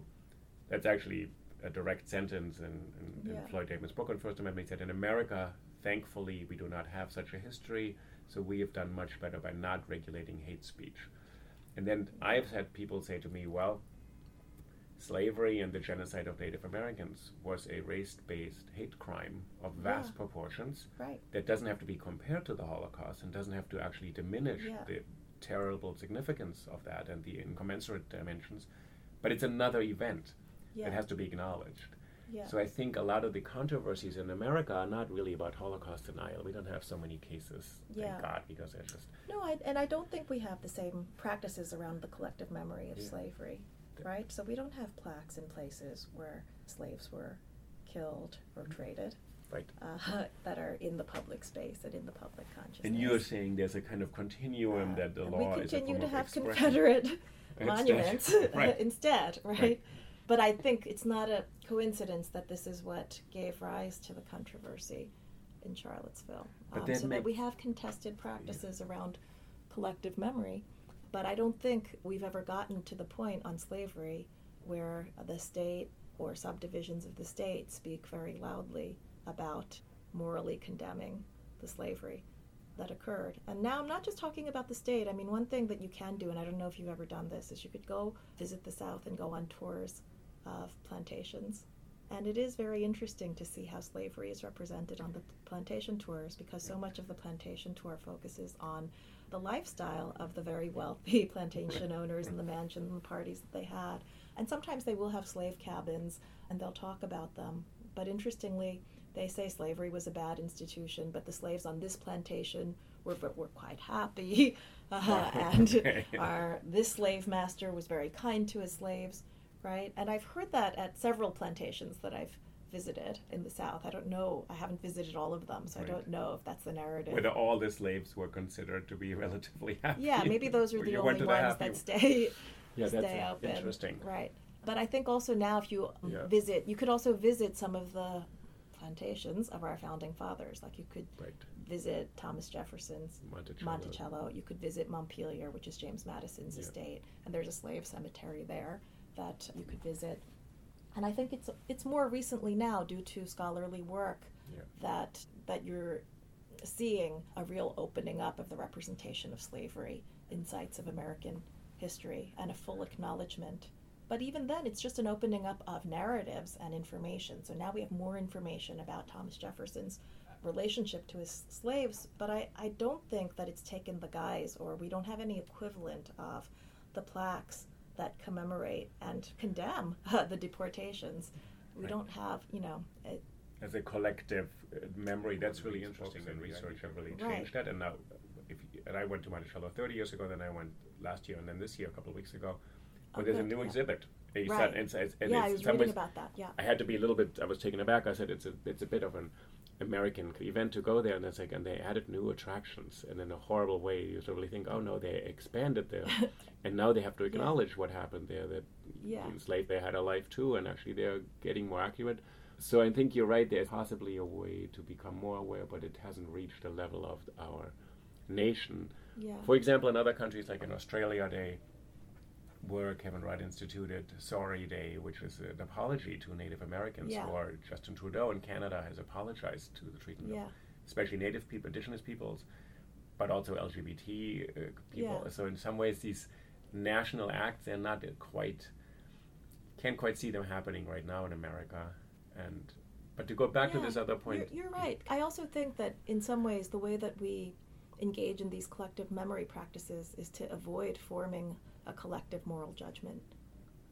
That's actually a direct sentence in, in, yeah. in Floyd Davis' book on First Amendment. He said, in America, Thankfully, we do not have such a history, so we have done much better by not regulating hate speech. And then I've had people say to me, well, slavery and the genocide of Native Americans was a race-based hate crime of vast yeah. proportions right. that doesn't have to be compared to the Holocaust and doesn't have to actually diminish yeah. the terrible significance of that and the incommensurate dimensions, but it's another event yeah. that has to be acknowledged. Yeah. So I think a lot of the controversies in America are not really about Holocaust denial. We don't have so many cases, yeah. thank God, because they're just... No, I, and I don't think we have the same practices around the collective memory of yeah. slavery, the, right? So we don't have plaques in places where slaves were killed or traded. Right. Uh, that are in the public space and in the public consciousness. And you're saying there's a kind of continuum uh, that the law is a form of expression. We continue to have Confederate monuments right. instead, right? right. But I think it's not a coincidence that this is what gave rise to the controversy in Charlottesville. Um, so that we have contested practices yeah. around collective memory, but I don't think we've ever gotten to the point on slavery where the state or subdivisions of the state speak very loudly about morally condemning the slavery that occurred. And now I'm not just talking about the state. I mean, one thing that you can do, and I don't know if you've ever done this, is you could go visit the South and go on tours of plantations. And it is very interesting to see how slavery is represented on the plantation tours, because so much of the plantation tour focuses on the lifestyle of the very wealthy plantation owners and the mansions and the parties that they had. And sometimes they will have slave cabins and they'll talk about them. But interestingly, they say slavery was a bad institution, but the slaves on this plantation were were quite happy. Uh, and our this slave master was very kind to his slaves. Right, and I've heard that at several plantations that I've visited in the South. I don't know. I haven't visited all of them, so right. I don't know if that's the narrative. Whether all the slaves were considered to be relatively happy. Yeah, maybe those are the only ones that stay yeah, stay that's open. Interesting. Right, but I think also now if you yeah. visit, you could also visit some of the plantations of our founding fathers. Like you could right. visit Thomas Jefferson's Monticello. Monticello. You could visit Montpelier, which is James Madison's yeah. estate, and there's a slave cemetery there that you could visit. And I think it's it's more recently now due to scholarly work yeah. that that you're seeing a real opening up of the representation of slavery in sites of American history and a full acknowledgement. But even then, it's just an opening up of narratives and information. So now we have more information about Thomas Jefferson's relationship to his slaves, but I, I don't think that it's taken the guise, or we don't have any equivalent of the plaques that commemorate and condemn uh, the deportations. We right. don't have, you know... A, As a collective uh, memory, that's really interesting, and research have really right. changed that. And now, if you, and I went to Monticello thirty years ago, then I went last year, and then this year, a couple of weeks ago, but oh, there's good. a new yeah. exhibit. A right. sat, and, and, and yeah, I was reading ways, about that, yeah. I had to be a little bit, I was taken aback. I said, it's a, it's a bit of an American event to go there, and it's like, and they added new attractions, and in a horrible way, you sort of really think, oh no, they expanded there, and now they have to acknowledge yeah. what happened there, that yeah. the enslaved, they had a life too, and actually they're getting more accurate. So I think you're right, there's possibly a way to become more aware, but it hasn't reached the level of our nation. Yeah. For example, in other countries, like in Australia, they were, Kevin Rudd instituted Sorry Day, which is an apology to Native Americans, yeah. or Justin Trudeau in Canada has apologized to the treatment yeah. of especially Native people, Indigenous peoples, but also L G B T uh, people. Yeah. So in some ways, these national acts, they're not quite, can't quite see them happening right now in America. And but to go back yeah, to this other point. You're, you're right. I also think that in some ways, the way that we engage in these collective memory practices is to avoid forming a collective moral judgment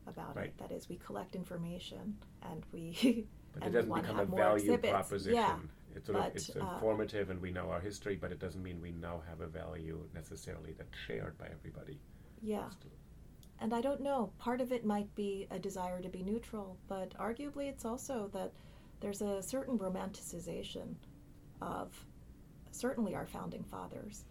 about right. it. That is, we collect information and we but and it doesn't become a value exhibits. proposition. Yeah. It's sort but, of it's uh, informative, and we know our history, but it doesn't mean we now have a value necessarily that's shared by everybody. Yeah. Still. And I don't know. Part of it might be a desire to be neutral, but arguably it's also that there's a certain romanticization of certainly our founding fathers.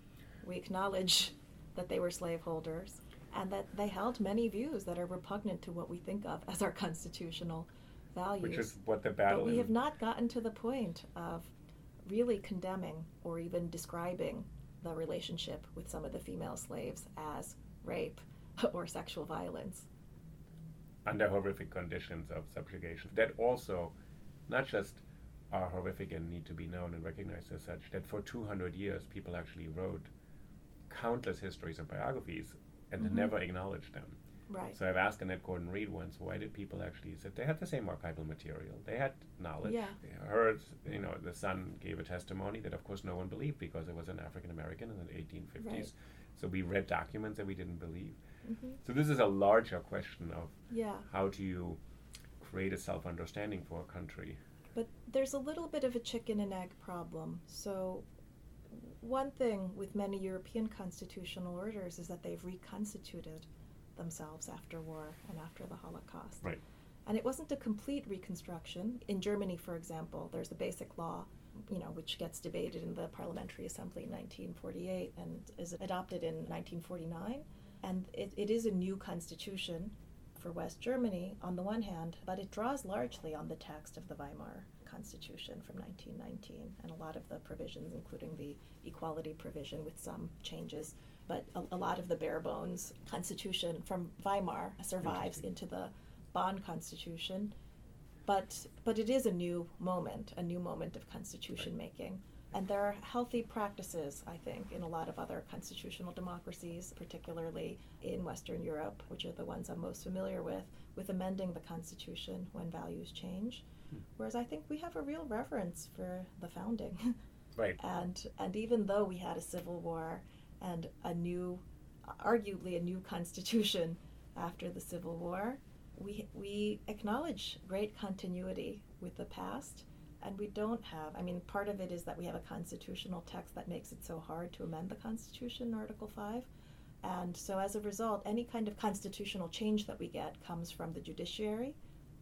We acknowledge that they were slaveholders, and that they held many views that are repugnant to what we think of as our constitutional values. Which is what the battle is. But we have not gotten to the point of really condemning or even describing the relationship with some of the female slaves as rape or sexual violence. Under horrific conditions of subjugation. That also, not just are horrific and need to be known and recognized as such, that for two hundred years people actually wrote countless histories and biographies and mm-hmm. never acknowledged them. Right. So I've asked Annette Gordon-Reed once, why did people actually sit? They had the same archival material. They had knowledge. Yeah. They heard, you know, the son gave a testimony that, of course, no one believed because it was an African-American in the eighteen fifties. Right. So we read documents that we didn't believe. Mm-hmm. So this is a larger question of yeah. how do you create a self-understanding for a country? But there's a little bit of a chicken and egg problem. So one thing with many European constitutional orders is that they've reconstituted themselves after war and after the Holocaust. Right. And it wasn't a complete reconstruction. In Germany, for example, there's the Basic Law, you know, which gets debated in the Parliamentary Assembly in nineteen forty-eight and is adopted in nineteen forty-nine. And it, it is a new constitution for West Germany on the one hand, but it draws largely on the text of the Weimar Constitution from nineteen nineteen and a lot of the provisions, including the equality provision with some changes. But a, a lot of the bare bones constitution from Weimar survives into the Bonn Constitution. But but it is a new moment, a new moment of constitution making. And there are healthy practices, I think, in a lot of other constitutional democracies, particularly in Western Europe, which are the ones I'm most familiar with, with amending the constitution when values change. Hmm. Whereas I think we have a real reverence for the founding. Right. And and even though we had a civil war, and a new, arguably a new constitution after the Civil War, we we acknowledge great continuity with the past, and we don't have, I mean, part of it is that we have a constitutional text that makes it so hard to amend the Constitution, Article five, and so as a result, any kind of constitutional change that we get comes from the judiciary,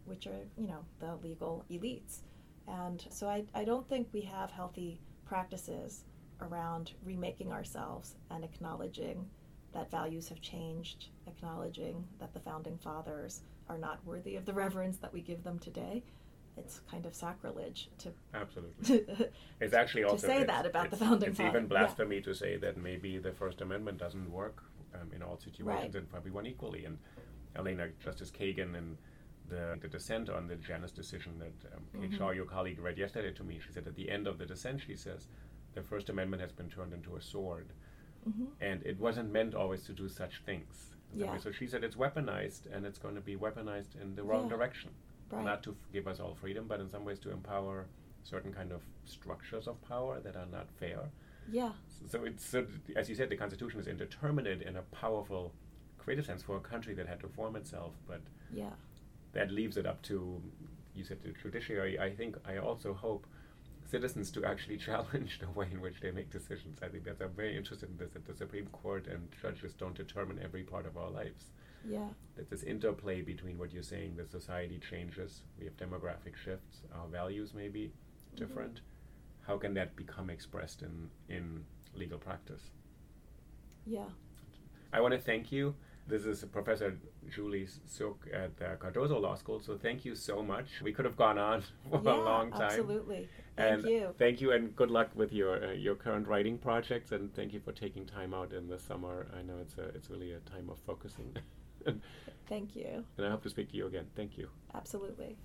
which are, you know, the legal elites. And so I, I don't think we have healthy practices around remaking ourselves and acknowledging that values have changed, acknowledging that the founding fathers are not worthy of the reverence that we give them today. It's kind of sacrilege to absolutely. It's actually also to say that about the founding fathers. It's even blasphemy yeah. to say that maybe the First Amendment doesn't work um, in all situations right. and for everyone equally. And Elena, Justice Kagan, and The, the dissent on the Janus decision that um, Kate mm-hmm. Shaw, your colleague, read yesterday to me. She said at the end of the dissent, she says, the First Amendment has been turned into a sword. Mm-hmm. And it wasn't meant always to do such things. Yeah. So she said it's weaponized, and it's going to be weaponized in the wrong yeah. direction. Right. Not to f- give us all freedom, but in some ways to empower certain kind of structures of power that are not fair. Yeah. So, so it's, so th- as you said, the Constitution is indeterminate in a powerful, creative sense for a country that had to form itself, but yeah. that leaves it up to, you said, the judiciary. I think I also hope citizens to actually challenge the way in which they make decisions. I think that I'm very interested in this, that the Supreme Court and judges don't determine every part of our lives. Yeah. That this interplay between what you're saying, that society changes, we have demographic shifts, our values may be different. Mm-hmm. How can that become expressed in, in legal practice? Yeah. I want to thank you. This is Professor Julie Suk at the Cardozo Law School, so thank you so much. We could have gone on for yeah, a long time. Absolutely. Thank and you. Thank you, and good luck with your uh, your current writing projects, and thank you for taking time out in the summer. I know it's a, it's really a time of focusing. Thank you. And I hope to speak to you again. Thank you. Absolutely.